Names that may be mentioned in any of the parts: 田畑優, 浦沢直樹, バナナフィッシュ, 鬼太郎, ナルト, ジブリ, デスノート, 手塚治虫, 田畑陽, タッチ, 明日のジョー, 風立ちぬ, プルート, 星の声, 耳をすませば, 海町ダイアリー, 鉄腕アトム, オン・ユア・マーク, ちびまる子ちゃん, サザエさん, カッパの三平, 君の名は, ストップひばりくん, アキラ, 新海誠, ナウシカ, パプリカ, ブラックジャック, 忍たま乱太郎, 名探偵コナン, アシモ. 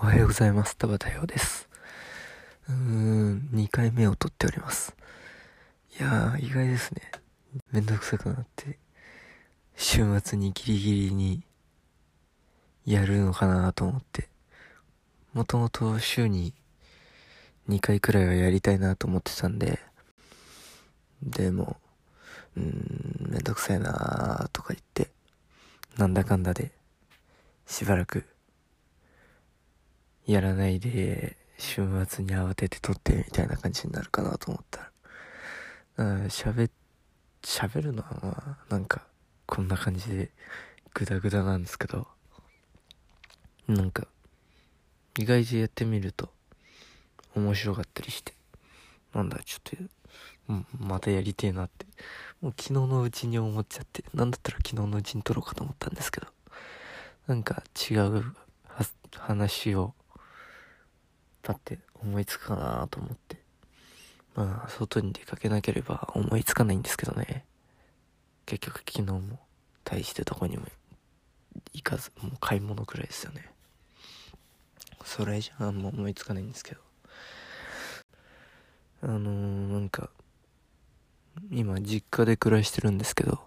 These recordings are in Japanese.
おはようございます。田畑陽です。2回目を撮っております。いやー、意外ですね。めんどくさくなって、週末にギリギリにやるのかなと思って、もともと週に2回くらいはやりたいなと思ってたんで、でもめんどくさいなーとか言って、なんだかんだでしばらくやらないで、週末に慌てて撮ってみたいな感じになるかなと思ったら、喋るのはなんかこんな感じでグダグダなんですけど、なんか意外とやってみると面白かったりして、なんだちょっとまたやりてえなって、もう昨日のうちに思っちゃって、なんだったら昨日のうちに撮ろうかと思ったんですけど、なんか違う話をパッて思いつくかなと思って、まあ外に出かけなければ思いつかないんですけどね。結局昨日も大してどこにも行かず、もう買い物くらいですよね。それじゃあもう思いつかないんですけど、なんか今実家で暮らしてるんですけど、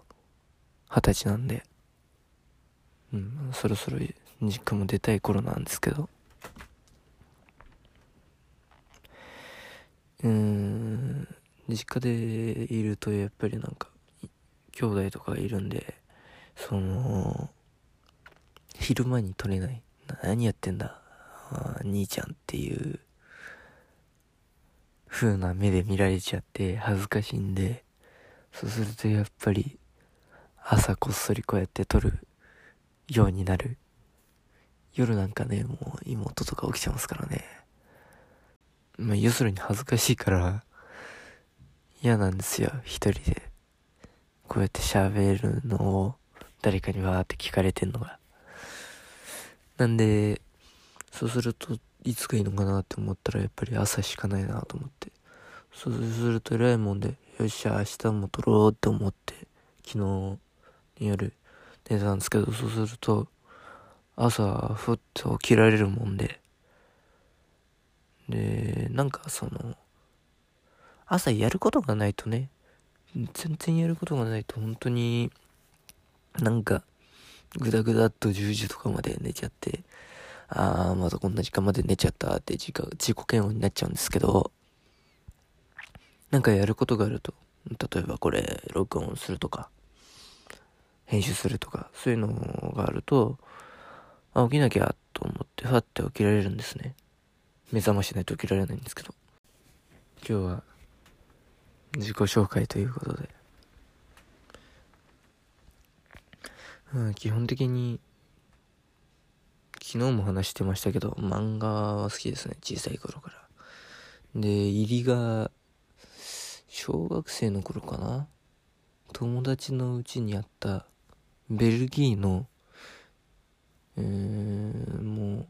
20歳なんで、そろそろ実家も出たい頃なんですけど、実家でいるとやっぱりなんか兄弟とかいるんで、その昼間に取れない、何やってんだ兄ちゃんっていう風な目で見られちゃって恥ずかしいんで、そうするとやっぱり朝こっそりこうやって撮るようになる。夜なんかね、もう妹とか起きちゃいますからね。まあ要するに恥ずかしいから嫌なんですよ。一人でこうやって喋るのを誰かにわーって聞かれてんのが。なんでそうするといつがいいのかなって思ったら、やっぱり朝しかないなと思って、そうすると偉いもんで、よっしゃ明日も撮ろうって思って昨日の夜寝たんですけど、そうすると朝ふっと起きられるもんで、でなんかその朝やることがないとね、全然やることがないと本当になんかグダグダっと10時とかまで寝ちゃって、あーまたこんな時間まで寝ちゃったって自己嫌悪になっちゃうんですけど、なんかやることがあると、例えばこれ録音するとか編集するとか、そういうのがあると、あ、起きなきゃと思ってファッて起きられるんですね。目覚ましないと起きられないんですけど、今日は自己紹介ということで、基本的に昨日も話してましたけど、漫画は好きですね、小さい頃から。で入りが小学生の頃かな、友達のうちにあったベルギーのもう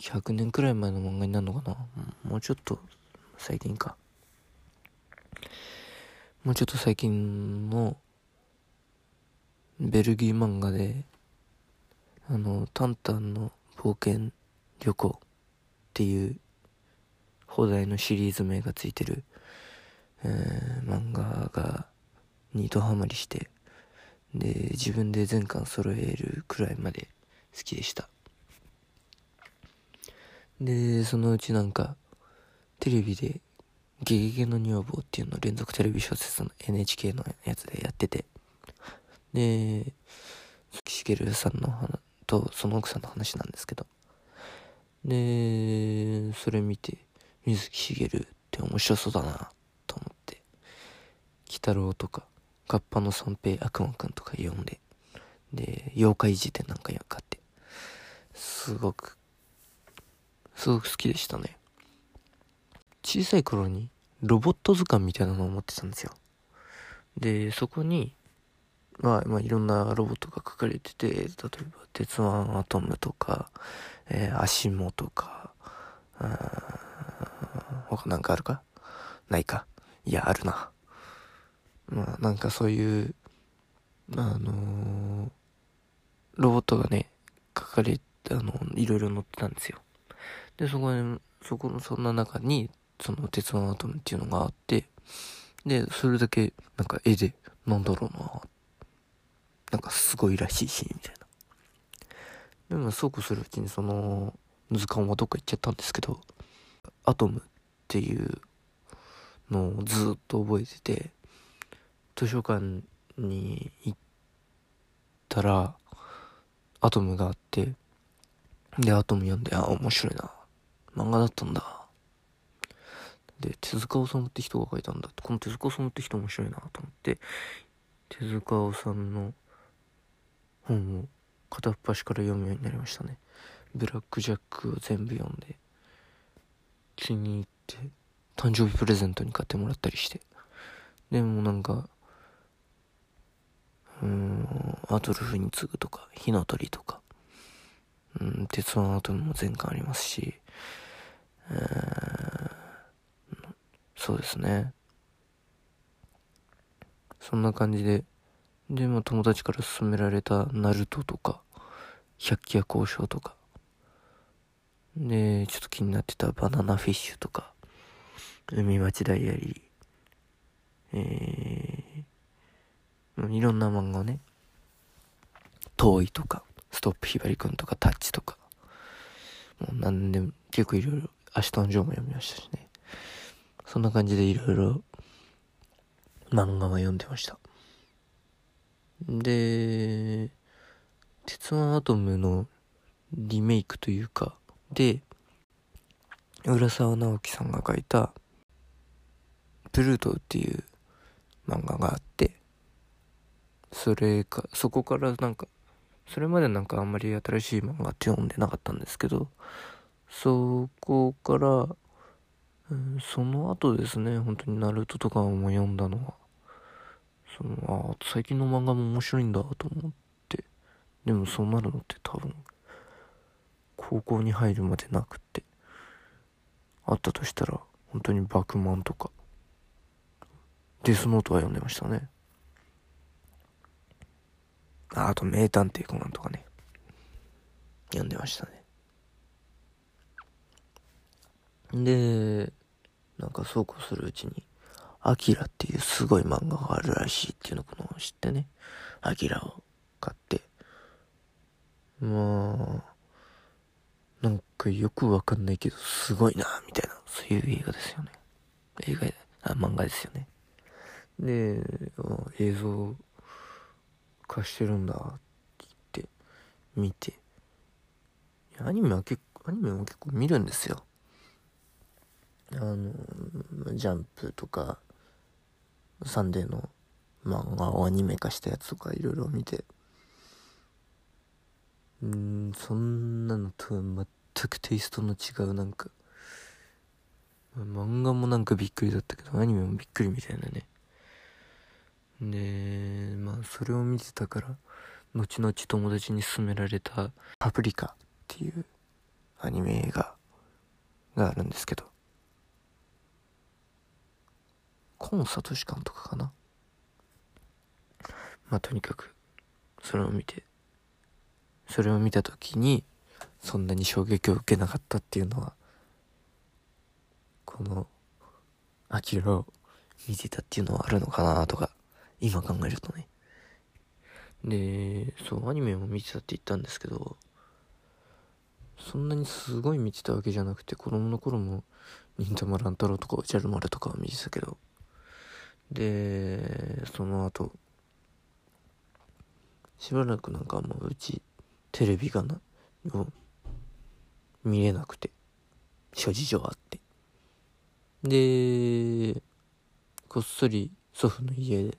100年くらい前の漫画になるのかな、もうちょっと最近か、もうちょっと最近のベルギー漫画で、タンタンの冒険旅行っていう放題のシリーズ名がついてる、漫画がにドハマりして、で自分で全巻揃えるくらいまで好きでした。でそのうちなんかテレビでゲゲゲの女房っていうのを連続テレビ小説の NHK のやつでやってて、でしげるさんの話とその奥さんの話なんですけど、でそれ見て水木しげるって面白そうだなと思って、鬼太郎とかカッパの三平悪魔くんとか読んで、で妖怪辞典なんか買って、すごく好きでしたね。小さい頃にロボット図鑑みたいなのを持ってたんですよ。でそこにまあいろんなロボットが書かれてて、例えば鉄腕アトムとか、アシモとか、他なんかあるかないか、いやあるな、まあなんかそういうロボットがね書かれいろいろ載ってたんですよ。でそんな中にその鉄腕アトムっていうのがあって、でそれだけなんか絵でなんだろうな、なんかすごいらしいしみたいな。でもそうこうするうちにその図鑑はどっか行っちゃったんですけど、アトムっていうのをずっと覚えてて、図書館に行ったらアトムがあって、でアトム読んで、あ、面白いな、漫画だったんだ、で手塚治虫って人が書いたんだって、この手塚治虫って人面白いなと思って、手塚治虫の本を片っ端から読むようになりましたね。ブラックジャックを全部読んで気に入って誕生日プレゼントに買ってもらったりして、でもなんかアドルフに次ぐとか火の鳥とか、鉄腕アトムも全巻ありますし、そうですね、そんな感じで、でも友達から勧められたナルトとか百鬼夜行賞とかで、ちょっと気になってたバナナフィッシュとか海町ダイアリー、いろんな漫画をね、遠いとかストップひばりくんとかタッチとか、もう何でも結構いろいろ、明日のジョーも読みましたしね。そんな感じでいろいろ漫画は読んでました。で鉄腕アトムのリメイクというかで、浦沢直樹さんが書いたプルートっていう漫画があって、そこからなんか、それまでなんかあんまり新しい漫画って読んでなかったんですけど、そこから、その後ですね、本当にナルトとかも読んだのは、最近の漫画も面白いんだと思って、でもそうなるのって多分高校に入るまでなくって、あったとしたら本当にバクマンとかデスノートは読んでましたね。あと名探偵コナンとかね、読んでましたね。でなんかそうこうするうちにアキラっていうすごい漫画があるらしいっていうのを知ってね、アキラを買って、まあなんかよくわかんないけどすごいなみたいな、そういう映画ですよね。漫画ですよね。で映像化してるんだって言って見て、アニメも結構見るんですよ。ジャンプとかサンデーの漫画をアニメ化したやつとかいろいろ見て、そんなのとは全くテイストの違う、なんか漫画もなんかびっくりだったけどアニメもびっくりみたいなね。でまあそれを見てたから、後々友達に勧められたパプリカっていうアニメ映画があるんですけど、今里志監督かな、まあとにかくそれを見た時にそんなに衝撃を受けなかったっていうのは、このアキラを見てたっていうのはあるのかなとか今考えるとね。でアニメも見てたって言ったんですけど、そんなにすごい見てたわけじゃなくて、子供の頃も忍たま乱太郎とかおじゃる丸とかは見てたけど、でその後しばらくなんかもううちテレビが見れなくて、諸事情あって、でこっそり祖父の家で、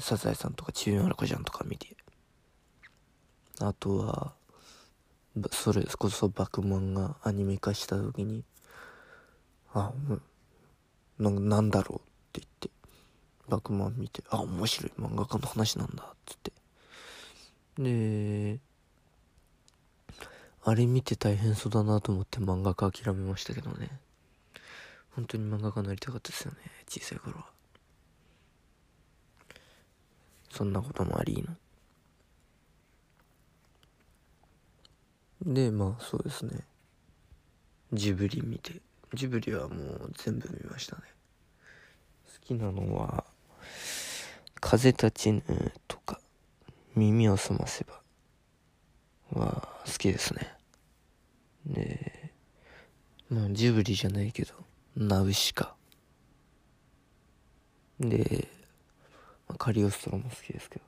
サザエさんとかちびまる子ちゃんとか見て、あとはそれこそバクマンがアニメ化した時に、なんだろうって言ってバクマン見て、面白い漫画家の話なんだって言って、であれ見て大変そうだなと思って漫画家諦めましたけどね。本当に漫画家になりたかったですよね、小さい頃は。そんなこともありので、まあそうですね、ジブリ見て、ジブリはもう全部見ましたね。好きなのは風立ちぬとか耳をすませばは好きですね。で、まあジブリじゃないけどナウシカで、まあ、カリオストロも好きですけど、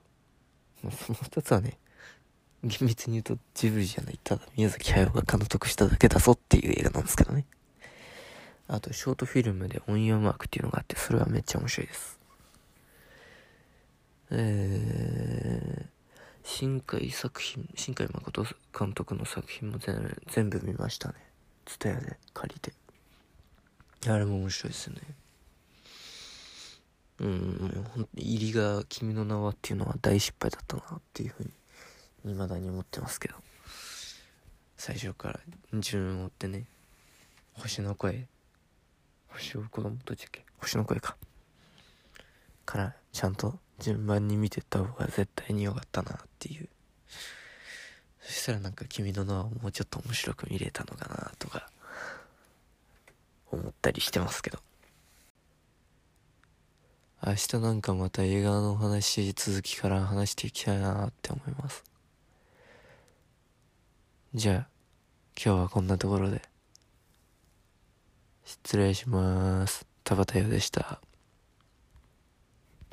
まあ、その2つはね厳密に言うとジブリじゃない、ただ宮崎駿が監督しただけだぞっていう映画なんですけどね。あとショートフィルムでオン・ユア・マークっていうのがあって、それはめっちゃ面白いです。新海誠監督の作品も全部見ましたね。蔦屋で借りて、あれも面白いですよね。入りが君の名はっていうのは大失敗だったなっていうふうに未だに思ってますけど、最初から順を追ってね、星の声からちゃんと順番に見てった方が絶対に良かったなっていう。そしたらなんか君の名はもうちょっと面白く見れたのかなとか思ったりしてますけど。明日なんかまた映画の話、続きから話していきたいなって思います。じゃあ今日はこんなところで失礼します。田畑優でした。